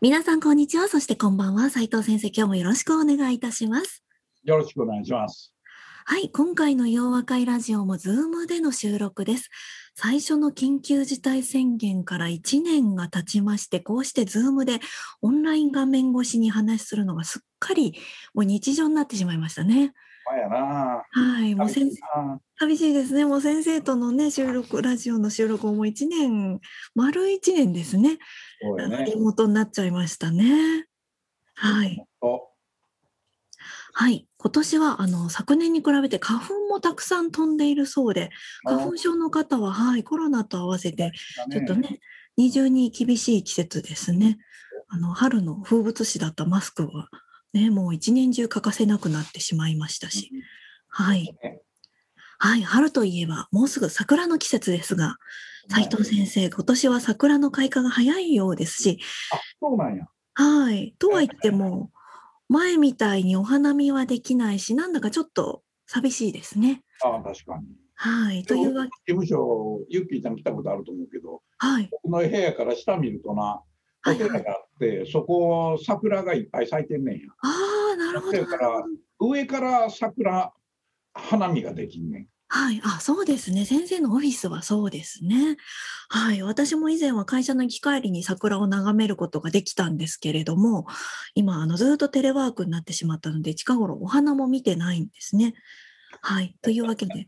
皆さんこんにちは、そしてこんばんは。斉藤先生、今日もよろしくお願いいたします。よろしくお願いします。はい、今回のようわかいラジオも Zoom での収録です。最初の緊急事態宣言から1年が経ちまして、こうして Zoom でオンライン画面越しに話するのがすっかりもう日常になってしまいましたね。やな、はい、もう先生寂しいですね。もう先生との、ね、収録ラジオの収録も1年丸1年ですね。リモートになっちゃいましたね。はい、はい、今年は昨年に比べて花粉もたくさん飛んでいるそうで、花粉症の方は、はい、コロナと合わせてちょっとね、二重に厳しい季節ですね。春の風物詩だったマスクはね、もう一年中欠かせなくなってしまいましたし、はい、はい、春といえばもうすぐ桜の季節ですが、斉藤先生、今年は桜の開花が早いようですし、あ、そうなんや。はい、とは言っても前みたいにお花見はできないし、なんだかちょっと寂しいですね。ああ、確かに。はい、というわけで事務所、ゆっきーちゃん来たことあると思うけど、はい、この部屋から下見るとな、お寺があって、はいはい、そこ桜がいっぱい咲いてんねんや。ああ、なるほど。だから上から桜花見ができんねん。はい、あ、そうですね。先生のオフィスはそうですね。はい、私も以前は会社の行き帰りに桜を眺めることができたんですけれども、今ずっとテレワークになってしまったので近頃お花も見てないんですね。はい、というわけで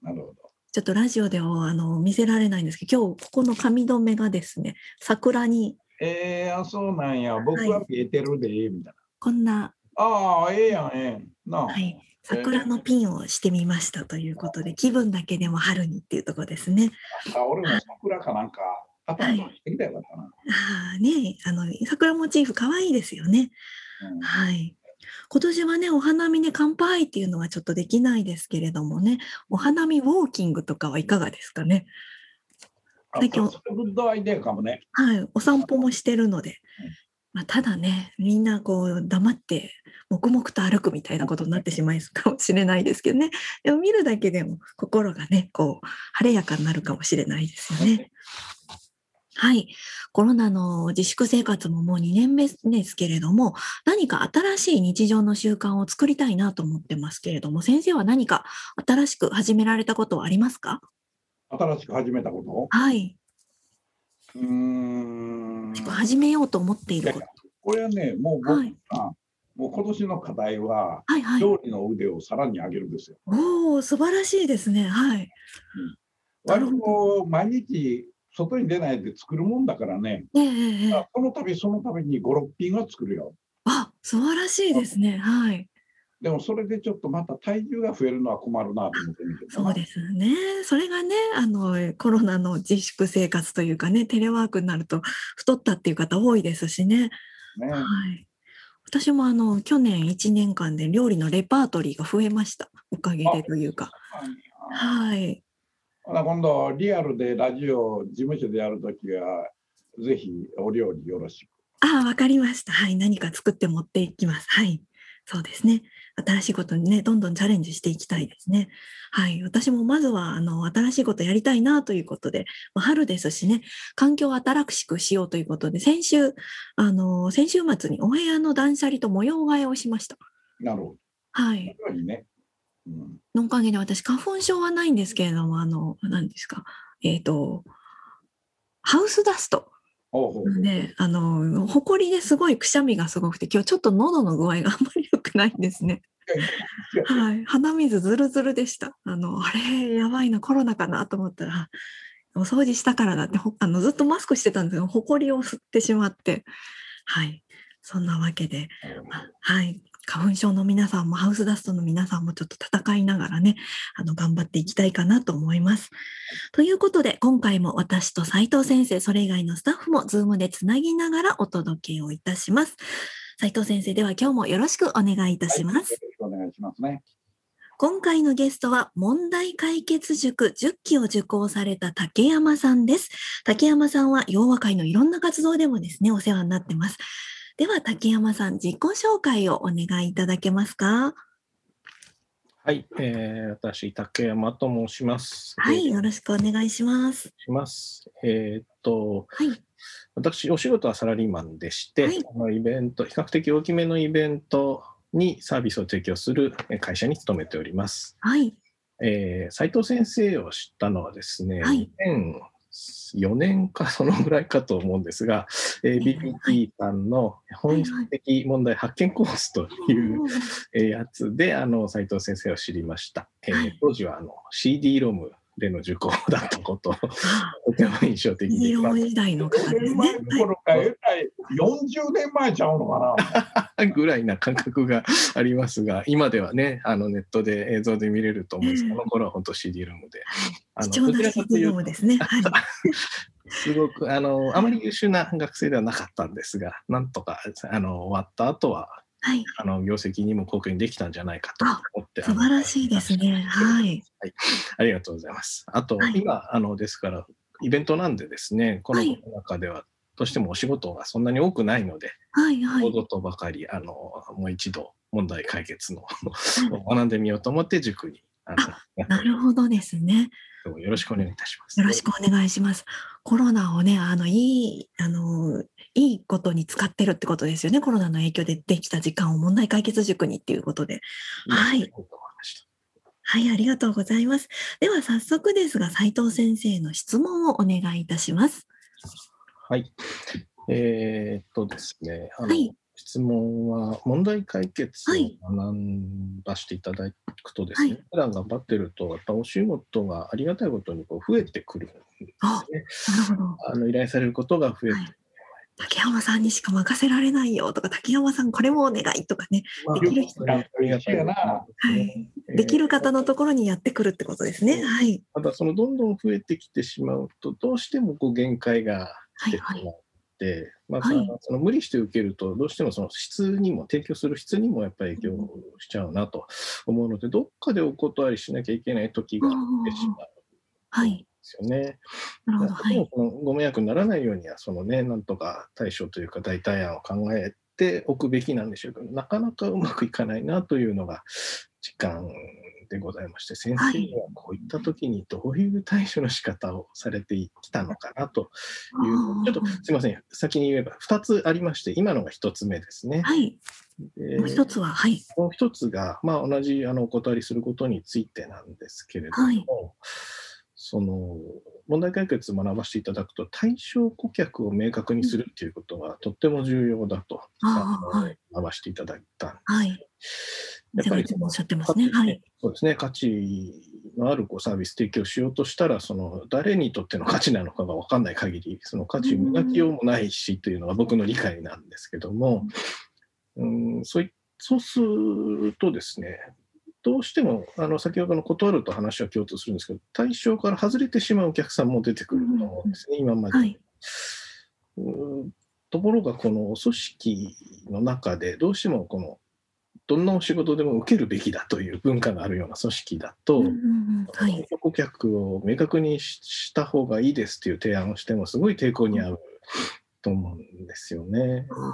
なるほど。ちょっとラジオでは見せられないんですけど、今日ここの髪留めがですね、桜に。そうなんや。僕は見えてるで、はい、みたいな。こんな。ああ、ええやん、ええな。はい。桜のピンをしてみましたということで、気分だけでも春にっていうところですね。あ、俺も桜かなんか、パパのしてきたよかったな。はい、ああ、ね、桜モチーフ可愛いですよね。うん、はい。今年はね、お花見ね、乾杯っていうのはちょっとできないですけれどもね、お花見ウォーキングとかはいかがですかね。最近お散歩もしてるので、まあ、ただね、みんなこう黙って黙々と歩くみたいなことになってしまうかもしれないですけどね。でも見るだけでも心がね、こう晴れやかになるかもしれないですよね。はい、コロナの自粛生活ももう2年目ですけれども、何か新しい日常の習慣を作りたいなと思ってますけれども、先生は何か新しく始められたことはありますか？新しく始めたこと？はい。始めようと思っていること。これはね、もう僕は、はい、もう今年の課題は、はいはい、料理の腕をさらに上げるんですよ。おお、素晴らしいですね。はい。割と毎日外に出ないで作るもんだからね。この度そのために5、6品は作るよ。あ、素晴らしいですね。はい。でもそれでちょっとまた体重が増えるのは困るなと思ってみて。そうですね。それがね、コロナの自粛生活というかね、テレワークになると太ったっていう方多いですしね。ね、はい。私も去年1年間で料理のレパートリーが増えました。おかげでというか。はい。今度リアルでラジオ事務所でやるときはぜひお料理よろしく。ああ、わかりました。はい、何か作って持っていきます。はい。そうですね。新しいことにね、どんどんチャレンジしていきたいですね。はい。私もまずは、新しいことやりたいなということで、まあ、春ですしね、環境を新しくしようということで、先週末にお部屋の断捨離と模様替えをしました。なるほど。はい。いいね。うん。のおかげで私、花粉症はないんですけれども、何ですか。ハウスダスト。で、ほこりですごいくしゃみがすごくて、今日ちょっと喉の具合があんまり良くないんですね。はい、鼻水ずるずるでした。あれやばいな、コロナかなと思ったら、お掃除したからだってずっとマスクしてたんですけど、ほこりを吸ってしまって、はい、そんなわけで、まあ、はい、花粉症の皆さんもハウスダストの皆さんもちょっと戦いながらね、頑張っていきたいかなと思います。ということで、今回も私と斉藤先生、それ以外のスタッフも Zoom でつなぎながらお届けをいたします。斉藤先生、では今日もよろしくお願いいたします。はい、よろしくお願いしますね。今回のゲストは問題解決塾10期を受講された竹山さんです。竹山さんは洋和会のいろんな活動でもですね、お世話になってます。では竹山さん、自己紹介をお願いいただけますか。はい、私竹山と申します。はい、よろしくお願いします。はい、私お仕事はサラリーマンでして、イベント比較的大きめのイベントにサービスを提供する会社に勤めております。はい。斉藤先生を知ったのはですね、はい、2004年かそのぐらいかと思うんですが、BBT さんの本質的問題発見コースというやつで斉藤先生を知りました。当時はCD-ROMでの受講だったことをとても印象的で、時代の方ですね。40年前ちゃうのかなぐらいな感覚がありますが、今ではね、ネットで映像で見れると思うんですが、この頃は本当 CD ルームで、貴重な CD ルームですね。すごくあまり優秀な学生ではなかったんですが、なんとか終わった後は、はい、業績にも貢献できたんじゃないかと思って、素晴らしいですね。はい、はい、ありがとうございます。あと、はい、今ですからイベントなんでですね、この中ではどうしてもお仕事がそんなに多くないので、はいはい、お事ばかりもう一度問題解決の、はい、学んでみようと思って塾になるほどですね。よろしくお願いいたします。よろしくお願いします。コロナをね、いいことに使ってるってことですよね。コロナの影響でできた時間を問題解決塾にっていうことで。はい。はい、ありがとうございます。では早速ですが、斉藤先生の質問をお願いいたします。はい。ですね。はい。質問は問題解決を学ばせていただくとですね、はい、普段頑張ってるとやっぱお仕事がありがたいことに増えてくるんですね。なるほど。依頼されることが増えて、はい、竹山さんにしか任せられないよとか、竹山さんこれもお願いとかね、できる人が、はい、できる方のところにやってくるってことですね。はい。ただどんどん増えてきてしまうと、どうしても限界が来てしまう。はいはい、まあ、無理して受けるとどうしても質にも、提供する質にもやっぱり影響しちゃうなと思うので、どっかでお断りしなきゃいけない時が出てしまうんですよね。ご迷惑にならないようにはなんとか対処というか代替案を考えておくべきなんでしょうけど、なかなかうまくいかないなというのが実感でございまして、先生はこういった時にどういう対処の仕方をされてきたのかなという、ちょっとすみません、先に言えば2つありまして、今のが1つ目ですね。はい、もう1つは、はい、もう1つが、まあ、同じお断りすることについてなんですけれども、はい、問題解決を学ばせていただくと、対象顧客を明確にするということがとっても重要だと学ばせていただいたんです。はい、やっぱりおっしゃってますね。はい、そうですね。価値のあるサービス提供しようとしたら、誰にとっての価値なのかが分かんない限り、価値磨きようもないしというのが僕の理解なんですけども、そうするとですね、どうしても先ほどの断ると話は共通するんですけど、対象から外れてしまうお客さんも出てくると思うんですね、今まで。はい、ところが組織の中でどうしてもどんなお仕事でも受けるべきだという文化があるような組織だと、顧客を明確にした方がいいですという提案をしてもすごい抵抗に遭うと思うんですよね。そ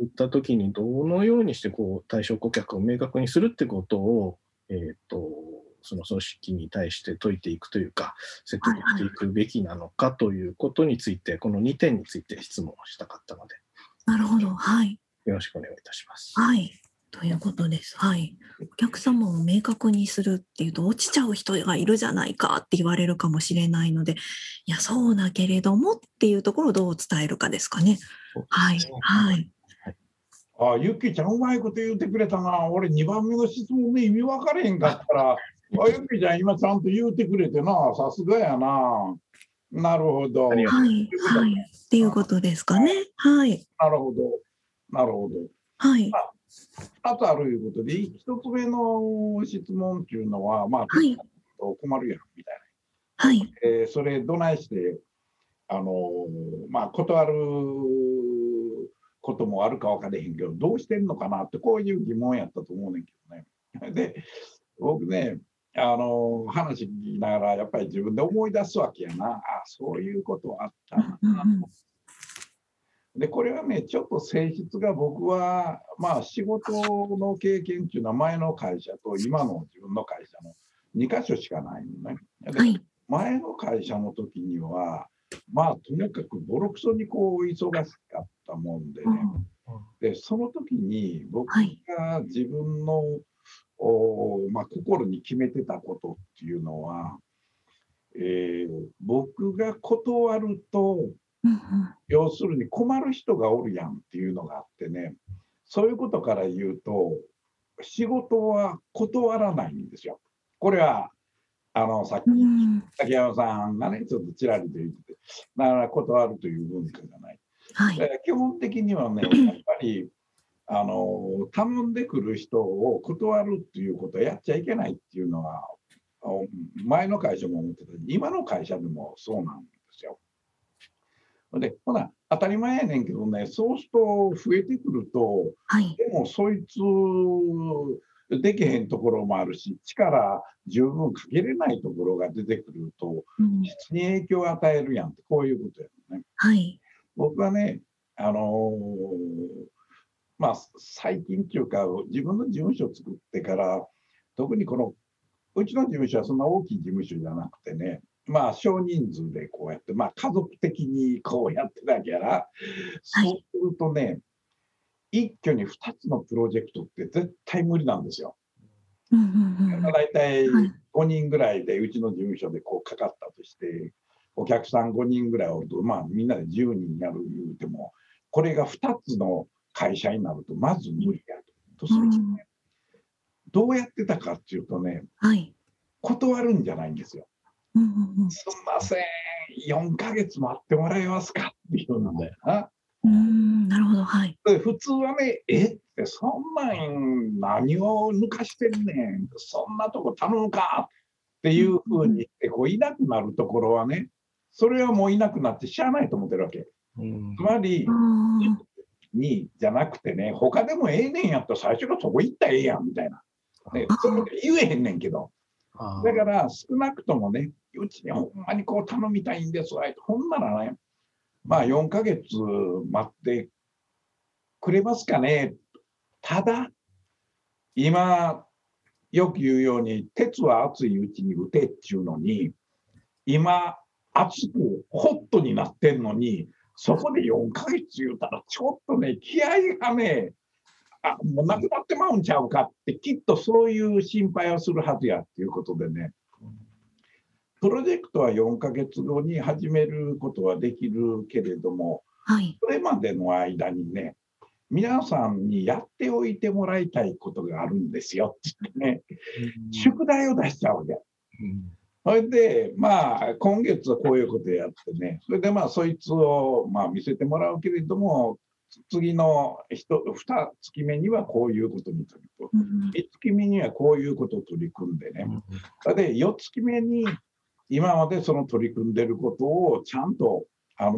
ういった時にどのようにして対象顧客を明確にするってことを、その組織に対して解いていくというか説得していくべきなのかということについて、この2点について質問をしたかったので、なるほど、はい、よろしくお願いいたします。はい、ということです。はい、お客様を明確にするっていうと、落ちちゃう人がいるじゃないかって言われるかもしれないので、いやそうだけれどもっていうところをどう伝えるかですかね。はいはい。あ、ゆきちゃんうまいこと言ってくれたな。俺2番目の質問で意味分かれへんかったら、あ、ゆきちゃん今ちゃんと言ってくれてな、さすがやな。なるほど。はいはい。っていうことですかね。はい。なるほど。なるほど。はい。2つあるいうことで、1つ目の質問っていうのは、まあ、はい、困るやんみたいな。はい、それどないしてまあ、断ることもあるか分からへんけど、どうしてんのかなって、こういう疑問やったと思うねんけどね。で、僕ね、話聞きながらやっぱり自分で思い出すわけやな。あ、そういうことあったな。で、これはね、ちょっと性質が僕は、まあ、仕事の経験っていうのは前の会社と今の自分の会社の2か所しかないのね。で、はい、前の会社の時には、まあ、とにかくボロクソにこう忙しかったもんでね。で、その時に僕が自分の、まあ、心に決めてたことっていうのは、僕が断ると、要するに困る人がおるやんっていうのがあってね、そういうことから言うと、仕事は断らないんですよ。これはさっき竹山さんがね、ちょっとちらりと言ってて、だから断るという文化がない。はい、だから基本的にはね、やっぱり頼んでくる人を断るっていうことをやっちゃいけないっていうのは、前の会社も思ってたし、今の会社でもそうなんですよ。で、ほな当たり前やねんけどね、そうすると増えてくると、はい、でもそいつできへんところもあるし、力十分かけれないところが出てくると、質に影響を与えるやんって、こういうことやね。はい、僕はね、まあ、最近っていうか、自分の事務所を作ってから、特にこのうちの事務所はそんな大きい事務所じゃなくてね、まあ、少人数でこうやって、まあ、家族的にこうやってたから、そうするとね、一挙に2つのプロジェクトって絶対無理なんですよ。大体5人ぐらいで、うちの事務所でこうかかったとして、お客さん5人ぐらいおると、まあ、みんなで10人やる言うても、これが2つの会社になると、まず無理やと。それね、どうやってたかっていうとね、はい、断るんじゃないんですよ。すみません、4ヶ月待ってもらえますかっていうんだよな。なるほど、はい。普通はね、って、そんなん何を抜かしてんねん、そんなとこ頼むかっていうふうにって、こういなくなるところはね、それはもういなくなってしゃあないと思ってるわけ。つまり、にじゃなくてね、他でもええねんやったら最初のとこ行ったらええやんみたいな。で、それ言えへんねんけど。だから少なくともね、うちにほんまにこう頼みたいんですわ、ほんならね、まあ4ヶ月待ってくれますかね。ただ、今、よく言うように、鉄は熱いうちに打てっていうのに、今、熱くホットになってんのに、そこで4ヶ月言うたら、ちょっとね、気合がね、もうなくなってまうんちゃうかって、きっとそういう心配をするはずやっていうことでね、プロジェクトは4ヶ月後に始めることはできるけれども、はい、それまでの間にね、皆さんにやっておいてもらいたいことがあるんですよってね、宿題を出しちゃうわけ。それで、まあ、今月はこういうことやってね、それでまあ、そいつをまあ見せてもらうけれども、次の2月目にはこういうことに取り組む、1月目にはこういうことを取り組んでね、で4月目に今までその取り組んでることをちゃんと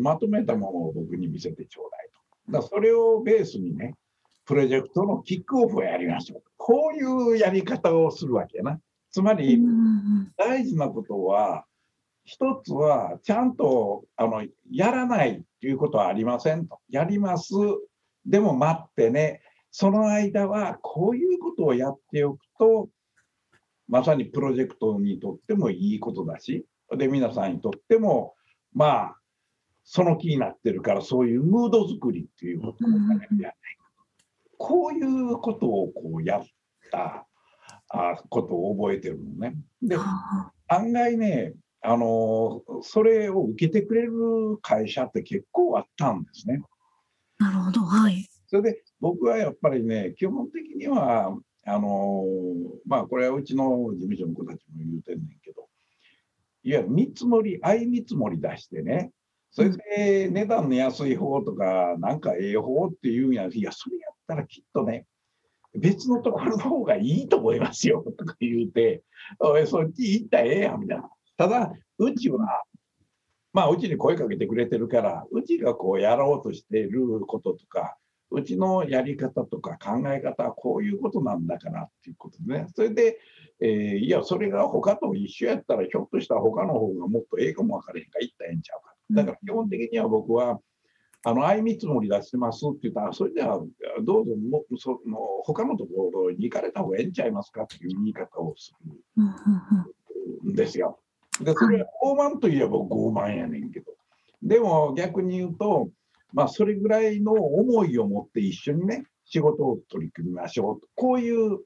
まとめたものを僕に見せてちょうだいと。だからそれをベースにね、プロジェクトのキックオフをやりましょう、こういうやり方をするわけやな。つまり大事なことは、一つはちゃんとやらないということはありませんと。やります。でも待ってね。その間はこういうことをやっておくと、まさにプロジェクトにとってもいいことだし、で、皆さんにとっても、まあ、その気になってるから、そういうムード作りっていうことをやらない。こういうことをこうやったことを覚えてるのね。で、案外ね、それを受けてくれる会社って結構あったんですね。なるほど、はい。それで僕はやっぱりね、基本的にはまあ、これはうちの事務所の子たちも言うてんねんけど、いや、見積もり、相見積もり出してね、それで値段の安い方とか、なんかええ方っていうんや、いや、それやったらきっとね、別のところの方がいいと思いますよとか言うて、そっち行ったらええやんみたいな。ただうちはまあうちに声かけてくれてるから、うちがこうやろうとしていることとか、うちのやり方とか考え方はこういうことなんだからっていうことね。それで、いやそれが他と一緒やったらひょっとしたら他の方がもっと英語も分かれへんから行ったらええんちゃうか。だから基本的には僕は相見積もり出してますって言ったら、それではどうぞもその他のところに行かれた方がええんちゃいますかっていう言い方をするんですよ。でそれは傲慢といえば傲慢やねんけど、でも逆に言うと、まあ、それぐらいの思いを持って一緒にね仕事を取り組みましょうと、こういう、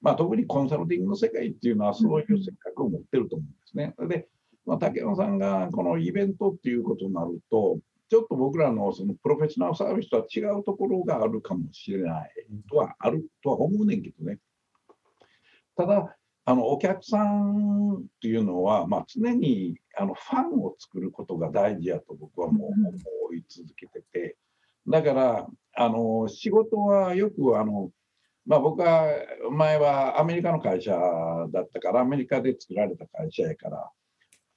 まあ、特にコンサルティングの世界っていうのはそういう性格を持ってると思うんですね。で、まあ、竹野さんがこのイベントっていうことになると、ちょっと僕らのそのプロフェッショナルサービスとは違うところがあるかもしれないとはあるとは思うねんけどね。ただお客さんっていうのは、まあ、常にファンを作ることが大事やと僕はもう思い続けてて、だから仕事はよくまあ、僕は前はアメリカの会社だったから、アメリカで作られた会社やから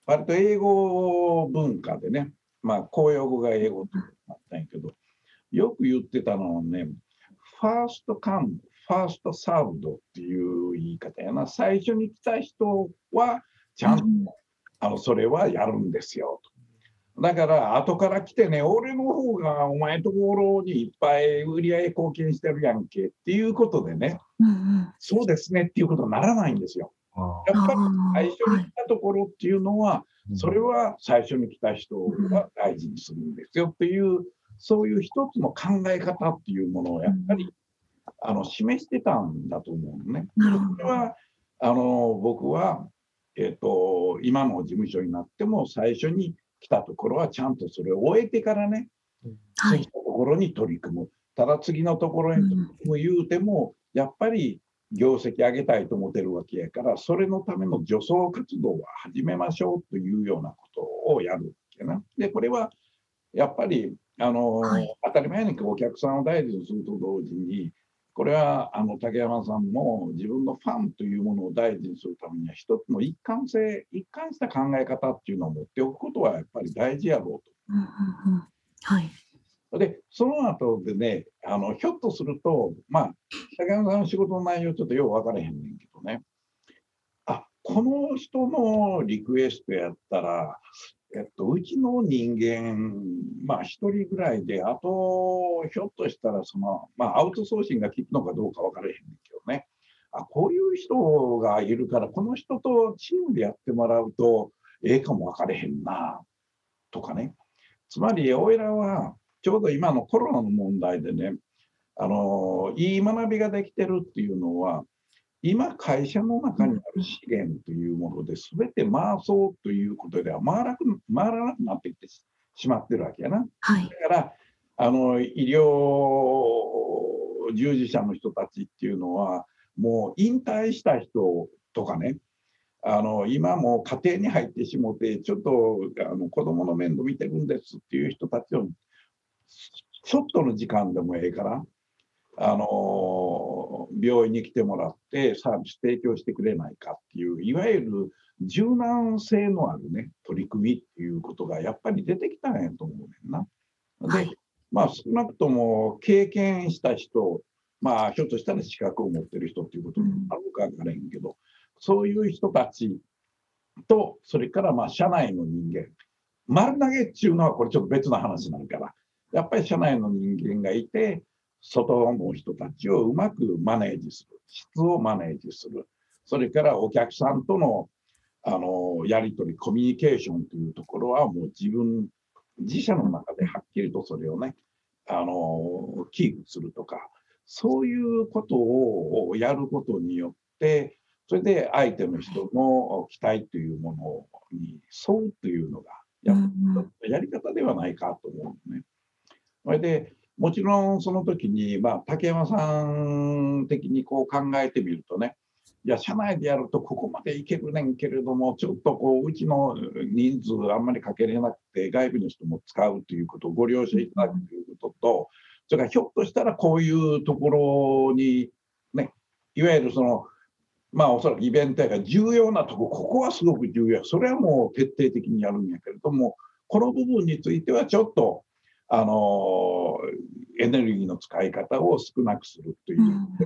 割と英語文化でね、まあ、公用語が英語ってなったんやけど、よく言ってたのはね、ファーストカムファーストサーブドっていう言い方やな。最初に来た人はちゃんとそれはやるんですよと。だから後から来てね、俺の方がお前のところにいっぱい売り上げ貢献してるやんけっていうことでね、そうですねっていうことにならないんですよ。やっぱり最初に来たところっていうのは、それは最初に来た人が大事にするんですよっていう、そういう一つの考え方っていうものをやっぱり示してたんだと思うのね。それは僕は、今の事務所になっても最初に来たところはちゃんとそれを終えてからね、次のところに取り組む。ただ次のところに取り組む言うても、やっぱり業績上げたいと思ってるわけやから、それのための助走活動は始めましょうというようなことをやるわけな。でこれはやっぱり当たり前にお客さんを大事にすると同時に、これは竹山さんも自分のファンというものを大事にするためには、一つの一貫した考え方っていうのを持っておくことはやっぱり大事やろうと。はい、でその後でね、ひょっとすると、まあ、竹山さんの仕事の内容ちょっとよく分からへんねんけどね、あこの人のリクエストやったら、うちの人間、まあ、1人ぐらいで、あとひょっとしたらまあ、アウトソーシングが効くのかどうか分からへんけどね、あこういう人がいるからこの人とチームでやってもらうとええかも分からへんなとかね。つまりおいらはちょうど今のコロナの問題でね、いい学びができてるっていうのは、今会社の中にある資源というもので全て回そうということでは回らなくなってきてしまってるわけやな。はい、だから医療従事者の人たちっていうのはもう引退した人とかね、今もう家庭に入ってしもて、ちょっと子どもの面倒見てるんですっていう人たちをちょっとの時間でもええから。病院に来てもらってサービス提供してくれないかっていう、いわゆる柔軟性のあるね取り組みっていうことがやっぱり出てきたんやと思うねんな。で、まあ、少なくとも経験した人、まあ、ひょっとしたら資格を持ってる人っていうこともあるか分からへんけど、そういう人たちと、それからまあ社内の人間、丸投げっていうのはこれちょっと別の話になるから、やっぱり社内の人間がいて、外の人たちをうまくマネージする、質をマネージする、それからお客さんとのやり取り、コミュニケーションというところはもう自社の中ではっきりとそれをねキープするとか、そういうことをやることによって、それで相手の人の期待というものに沿うというのがやり方ではないかと思うのね。それでもちろんその時に、まあ、竹山さん的にこう考えてみるとね、いや社内でやるとここまでいけるねんけれども、ちょっとこううちの人数あんまりかけれなくて外部の人も使うということをご了承いただくということと、それからひょっとしたらこういうところにいわゆるその、まあ、おそらくイベントやから重要なとこ、ここはすごく重要、それはもう徹底的にやるんやけれども、この部分についてはちょっとエネルギーの使い方を少なくするという、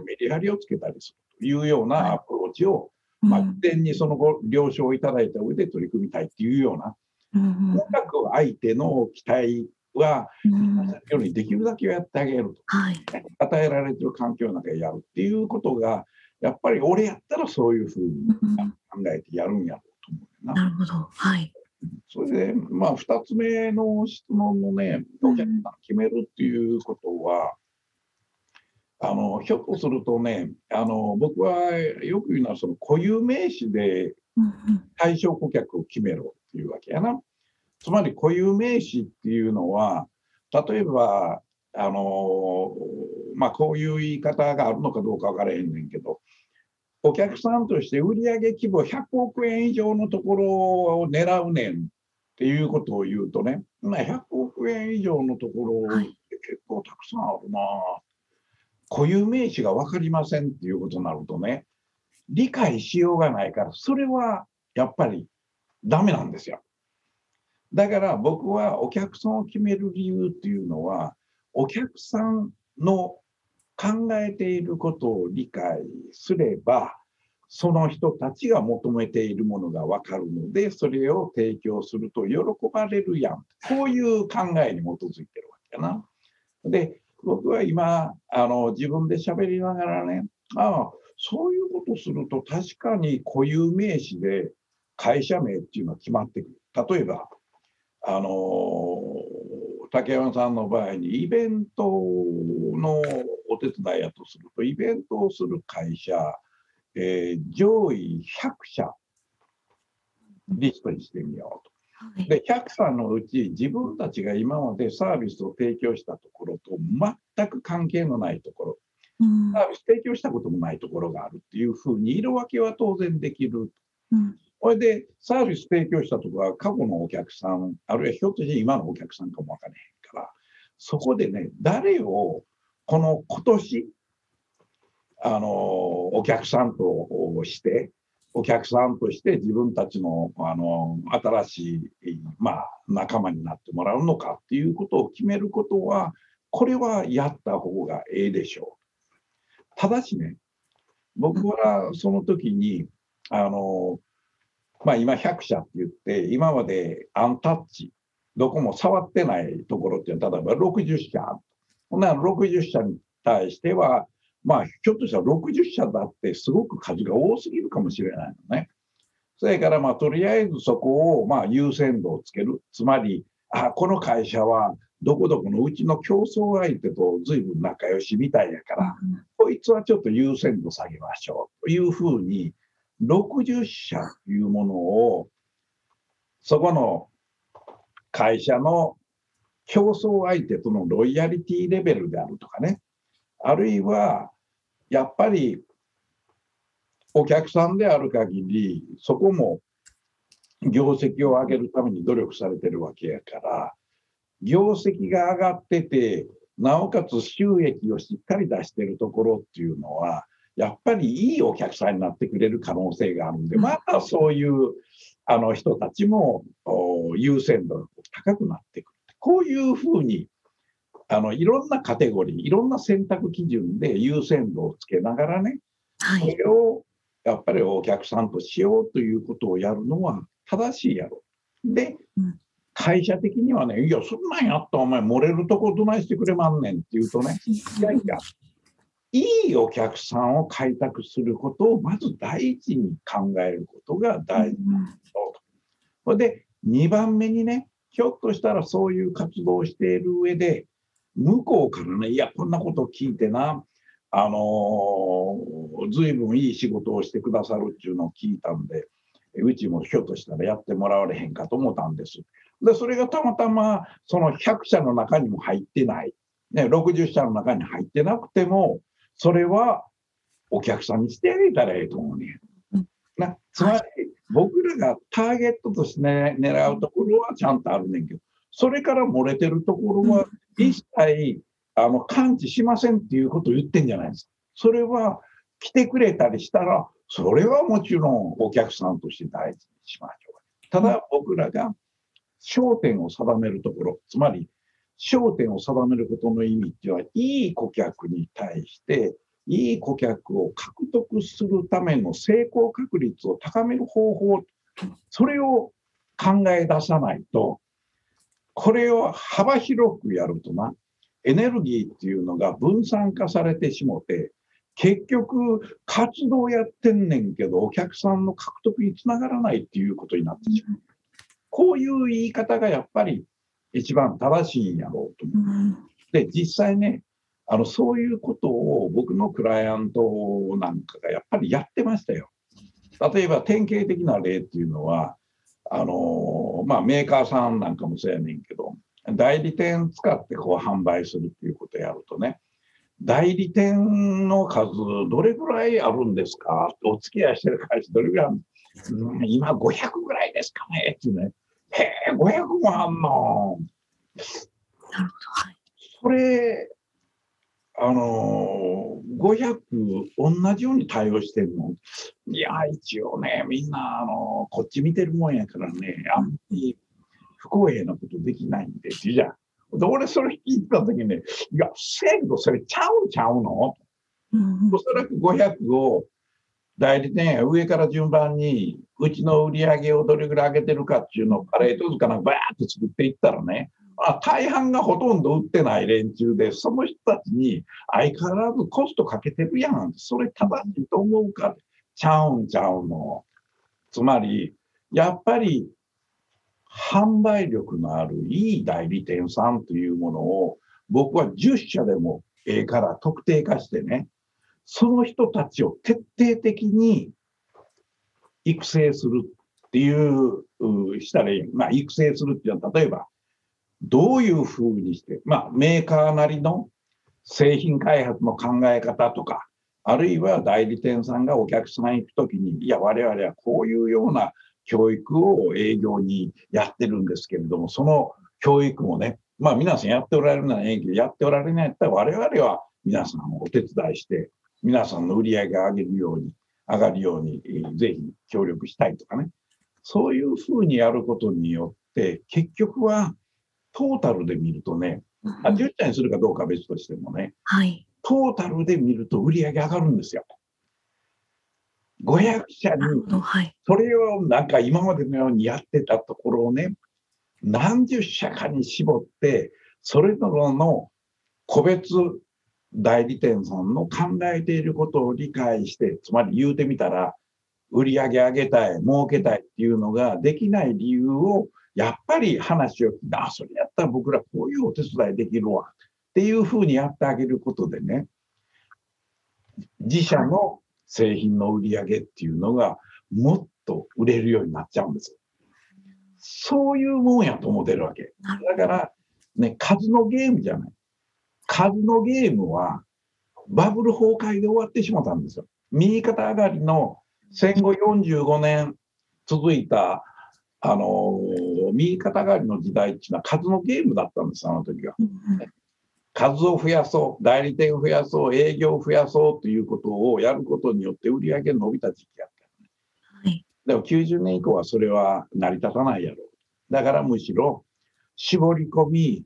メリハリをつけたりするというようなアプローチを、まあ、事前にそのご了承いただいた上で取り組みたいというような、とにかく相手の期待はよりできるだけやってあげると、与えられている環境の中でやるっていうことが、やっぱり俺やったらそういうふうに考えてやるんやろうと思うな。なるほど、はい。それで、まあ、2つ目の質問のね、お客さん決めるっていうことは、ひょっとするとね、僕はよく言うのは、その固有名詞で対象顧客を決めろっていうわけやな。つまり固有名詞っていうのは、例えばまあ、こういう言い方があるのかどうか分からへんねんけど、お客さんとして売上規模100億円以上のところを狙うねんっていうことを言うとね、100億円以上のところって結構たくさんあるな、固有名詞が分かりませんっていうことになるとね、理解しようがないから、それはやっぱりダメなんですよ。だから僕はお客さんを決める理由っていうのは、お客さんの考えていることを理解すれば、その人たちが求めているものが分かるので、それを提供すると喜ばれるやん、こういう考えに基づいてるわけやな。で、僕は今自分で喋りながらね、ああ、そういうことすると確かに固有名詞で会社名っていうのは決まってくる。例えば竹山さんの場合にイベントのお手伝いやとすると、イベントをする会社、上位100社リストにしてみようと。で、100社のうち自分たちが今までサービスを提供したところと全く関係のないところ、サービス提供したこともないところがあるっていうふうに色分けは当然できる。それでサービス提供したところは過去のお客さん、あるいはひょっとして今のお客さんかも分からへんから、そこでね、誰をこの今年お客さんとして自分たちの新しい、まあ、仲間になってもらうのかっていうことを決めることは、これはやった方がええでしょう。ただしね、僕はその時にまあ、今100社って言って、今までアンタッチ、どこも触ってないところっていうのは、例えば60社、こんな60社に対しては、まあ、ひょっとしたら60社だってすごく数が多すぎるかもしれないのね。それからまあ、とりあえずそこをまあ優先度をつける。つまり、あ、この会社はどこどこのうちの競争相手と随分仲良しみたいやから、こいつはちょっと優先度下げましょうというふうに、60社というものをそこの会社の競争相手とのロイヤリティレベルであるとかね、あるいはやっぱりお客さんである限り、そこも業績を上げるために努力されてるわけやから、業績が上がってて、なおかつ収益をしっかり出してるところっていうのは、やっぱりいいお客さんになってくれる可能性があるんで、またそういう人たちも優先度が高くなってくる。こういうふうにいろんなカテゴリー、いろんな選択基準で優先度をつけながらね、それをやっぱりお客さんとしようということをやるのは正しいやろ。で、会社的にはね、いや、そんなんやったらお前漏れるとこどないしてくれまんねんっていうとね、いやいや、いいお客さんを開拓することをまず第一に考えることが大事なんですよと。それで2番目にね、ひょっとしたらそういう活動をしている上で、向こうからね、いや、こんなことを聞いてな、随分いい仕事をしてくださるっていうのを聞いたんで、うちもひょっとしたらやってもらわれへんかと思ったんです。で、それがたまたまその100社の中にも入ってない、ね、60社の中に入ってなくても、それはお客さんにしてあげたらええと思うねん。つまり僕らがターゲットとして、ね、狙うところはちゃんとあるねんけど、それから漏れてるところは一切感知しませんっていうことを言ってんじゃないですか。それは来てくれたりしたら、それはもちろんお客さんとして大事にしましょう。ただ僕らが焦点を定めるところ、つまり焦点を定めることの意味っていうのは、いい顧客に対して、いい顧客を獲得するための成功確率を高める方法、それを考え出さないと、これを幅広くやるとな、エネルギーっていうのが分散化されてしもて、結局活動やってんねんけどお客さんの獲得につながらないっていうことになってしまう。こういう言い方がやっぱり一番正しいんやろうと思う。で、実際ね、そういうことを僕のクライアントなんかがやっぱりやってましたよ。例えば典型的な例っていうのは、メーカーさんなんかもそうやねんけど、代理店使ってこう販売するっていうことをやるとね、代理店の数どれぐらいあるんですか、お付き合いしてる会社どれぐらいあるんですか、今500ぐらいですかねってね、へえ、500もあんの。なるほど。それ、500同じように対応してるの、いや一応ね、みんなこっち見てるもんやからね、あんまり不公平なことできないんですじゃあ。で、俺それ聞いたときにね、いや、せやけどそれちゃうの、おそらく500を代理店や上から順番に、うちの売り上げをどれぐらい上げてるかっていうのをパレード図からバーッと作っていったらね、大半がほとんど売ってない連中で、その人たちに相変わらずコストかけてるやん。それ正しいと思うか、ちゃうの。つまり、やっぱり、販売力のあるいい代理店さんというものを僕は10社でもから特定化してね、その人たちを徹底的に育成するっていうしたらいい。育成するっていうのは、例えばどういうふうにして、メーカーなりの製品開発の考え方とか、あるいは代理店さんがお客さん行くときに、いや、我々はこういうような教育を営業にやってるんですけれども、その教育もね、皆さんやっておられるならええけど、やっておられないんだったら我々は皆さんをお手伝いして、皆さんの売り上げが上がるように、ぜひ協力したいとかね。そういうふうにやることによって、結局はトータルで見るとね、10社にするかどうかは別としてもね、はい、トータルで見ると売り上げ上がるんですよ。500社に、それをなんか今までのようにやってたところをね、何十社かに絞って、それぞれの個別代理店さんの考えていることを理解して、つまり言うてみたら、売り上げ上げたい、儲けたいっていうのができない理由を、やっぱり話を聞いて、それやったら僕らこういうお手伝いできるわっていうふうにやってあげることでね、自社の製品の売り上げっていうのがもっと売れるようになっちゃうんです。そういうもんやと思ってるわけだからね。数のゲームじゃない。数のゲームはバブル崩壊で終わってしまったんですよ。右肩上がりの戦後45年続いた右肩上がりの時代っていうのは数のゲームだったんです。あの時は数を増やそう、代理店を増やそう、営業を増やそうということをやることによって売り上げ伸びた時期やった、はい、でも90年以降はそれは成り立たないやろう。だからむしろ絞り込み、い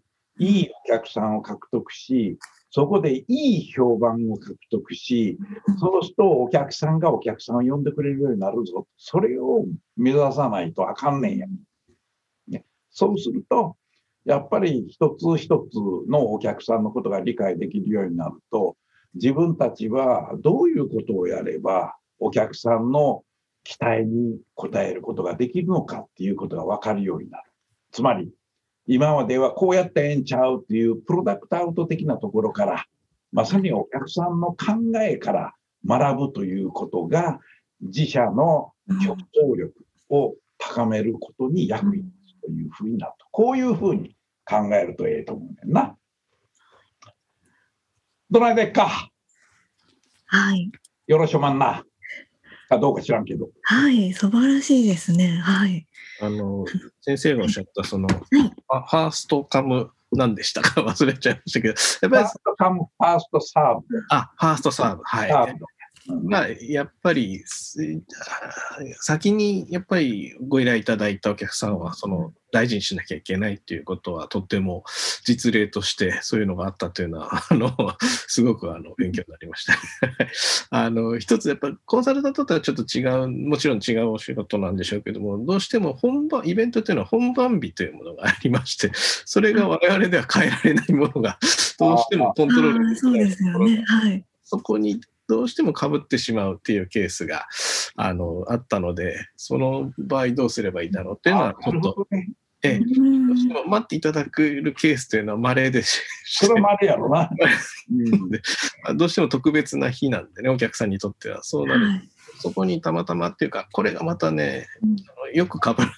いお客さんを獲得し、そこでいい評判を獲得し、そうするとお客さんを呼んでくれるようになるぞ。それを目指さないとあかんねんや、ね、そうするとやっぱり一つ一つのお客さんのことが理解できるようになると、自分たちはどういうことをやればお客さんの期待に応えることができるのかっていうことが分かるようになる。つまり今まではこうやってええんちゃうっていうプロダクトアウト的なところから、まさにお客さんの考えから学ぶということが自社の競争力を高めることに役立つというふうになると、こういうふうに考えるとええと思うねんな。どないでっか。はい。よろしおまんな。どうか知らんけど。はい、素晴らしいですね。はい。先生がおっしゃったその、ファーストカムなんでしたか忘れちゃいましたけど、やっぱりファーストカム、ファーストサーブ。ファーストサーブ。はい。まあ、やっぱり先にやっぱりご依頼いただいたお客さんはその大事にしなきゃいけないということはとても実例としてそういうのがあったというのはすごく勉強になりました一つやっぱりコンサルタントとはちょっと違う、もちろん違うお仕事なんでしょうけども、どうしてもイベントというのは本番日というものがありまして、それが我々では変えられないものがどうしてもコントロールできないところがそこにどうしても被ってしまうっていうケースがあったので、その場合どうすればいいだろうっていうのはちょっと、どうしても待っていただけるケースというのは稀でそれは稀やろなどうしても特別な日なんでね、お客さんにとってはそうなる、はい、そこにたまたまっていうか、これがまたね、よく被る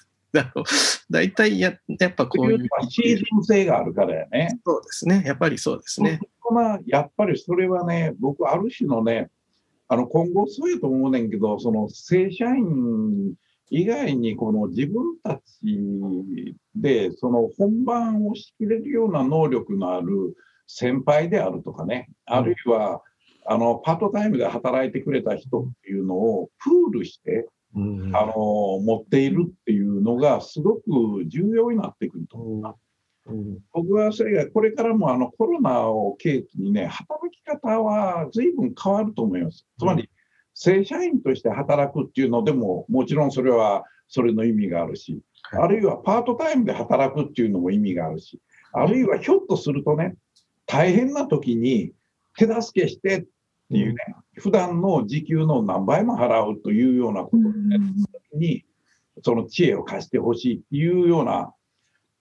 大体やっぱこういうシーズン性があるからやね。そうですね、やっぱりそうですね。やっぱりそれはね、僕ある種のね、今後そうやと思うねんけど、その正社員以外にこの自分たちでその本番をしきれるような能力のある先輩であるとかね、あるいはパートタイムで働いてくれた人っていうのをプールして持っているっていうのがすごく重要になってくると思うな。僕はそれがこれからもコロナを契機にね、働き方は随分変わると思います。つまり正社員として働くっていうのでももちろんそれはそれの意味があるし、あるいはパートタイムで働くっていうのも意味があるし、あるいはひょっとするとね、大変な時に手助けしてっていうね、普段の時給の何倍も払うというようなことにその知恵を貸してほしいっていうような、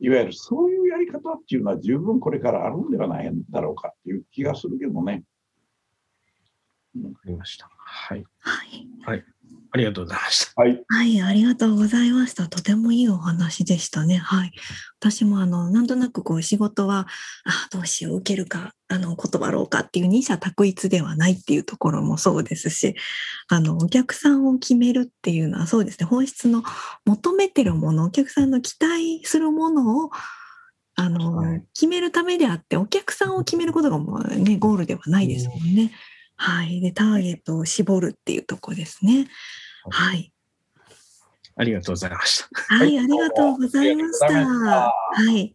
いわゆるそういうやり方っていうのは十分これからあるんではないんだろうかっていう気がするけどね。わかりました。はい。はい。はい。ありがとうございました。はい。はい、ありがとうございました。とてもいいお話でしたね。はい。私もなんとなくこう仕事は、どうしよう、受けるか、断ろうかっていう二者択一ではないっていうところもそうですし、お客さんを決めるっていうのはそうですね、本質の求めてるもの、お客さんの期待するものを決めるためであって、お客さんを決めることがもう、ね、ゴールではないですもんね。はい、でターゲットを絞るっていうところですね。はい、ありがとうございました。はい、ありがとうございました。はい、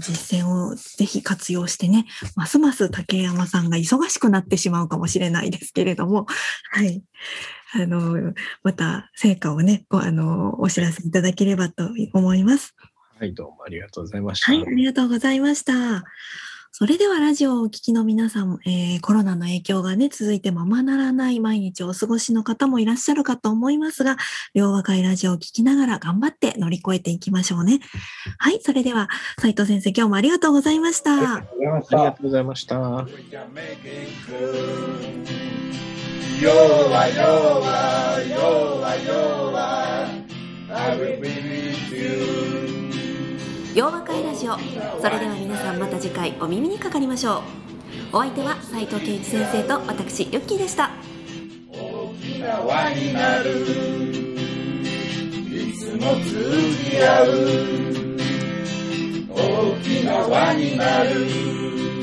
実践をぜひ活用してね、ますます竹山さんが忙しくなってしまうかもしれないですけれども、はい、また成果をね、お知らせいただければと思います。はい、どうもありがとうございました。はい、ありがとうございました。それではラジオをお聞きの皆さん、コロナの影響がね、続いてままならない毎日をお過ごしの方もいらっしゃるかと思いますが、両和会ラジオを聞きながら頑張って乗り越えていきましょうね。はい、それでは斉藤先生、今日もありがとうございました。ありがとうございました。両和会ラジオ、それでは皆さん、また次回お耳にかかりましょう。お相手は斉藤圭一先生と私ユッキーでした。沖縄になる、いつも通じ合う、沖縄になる。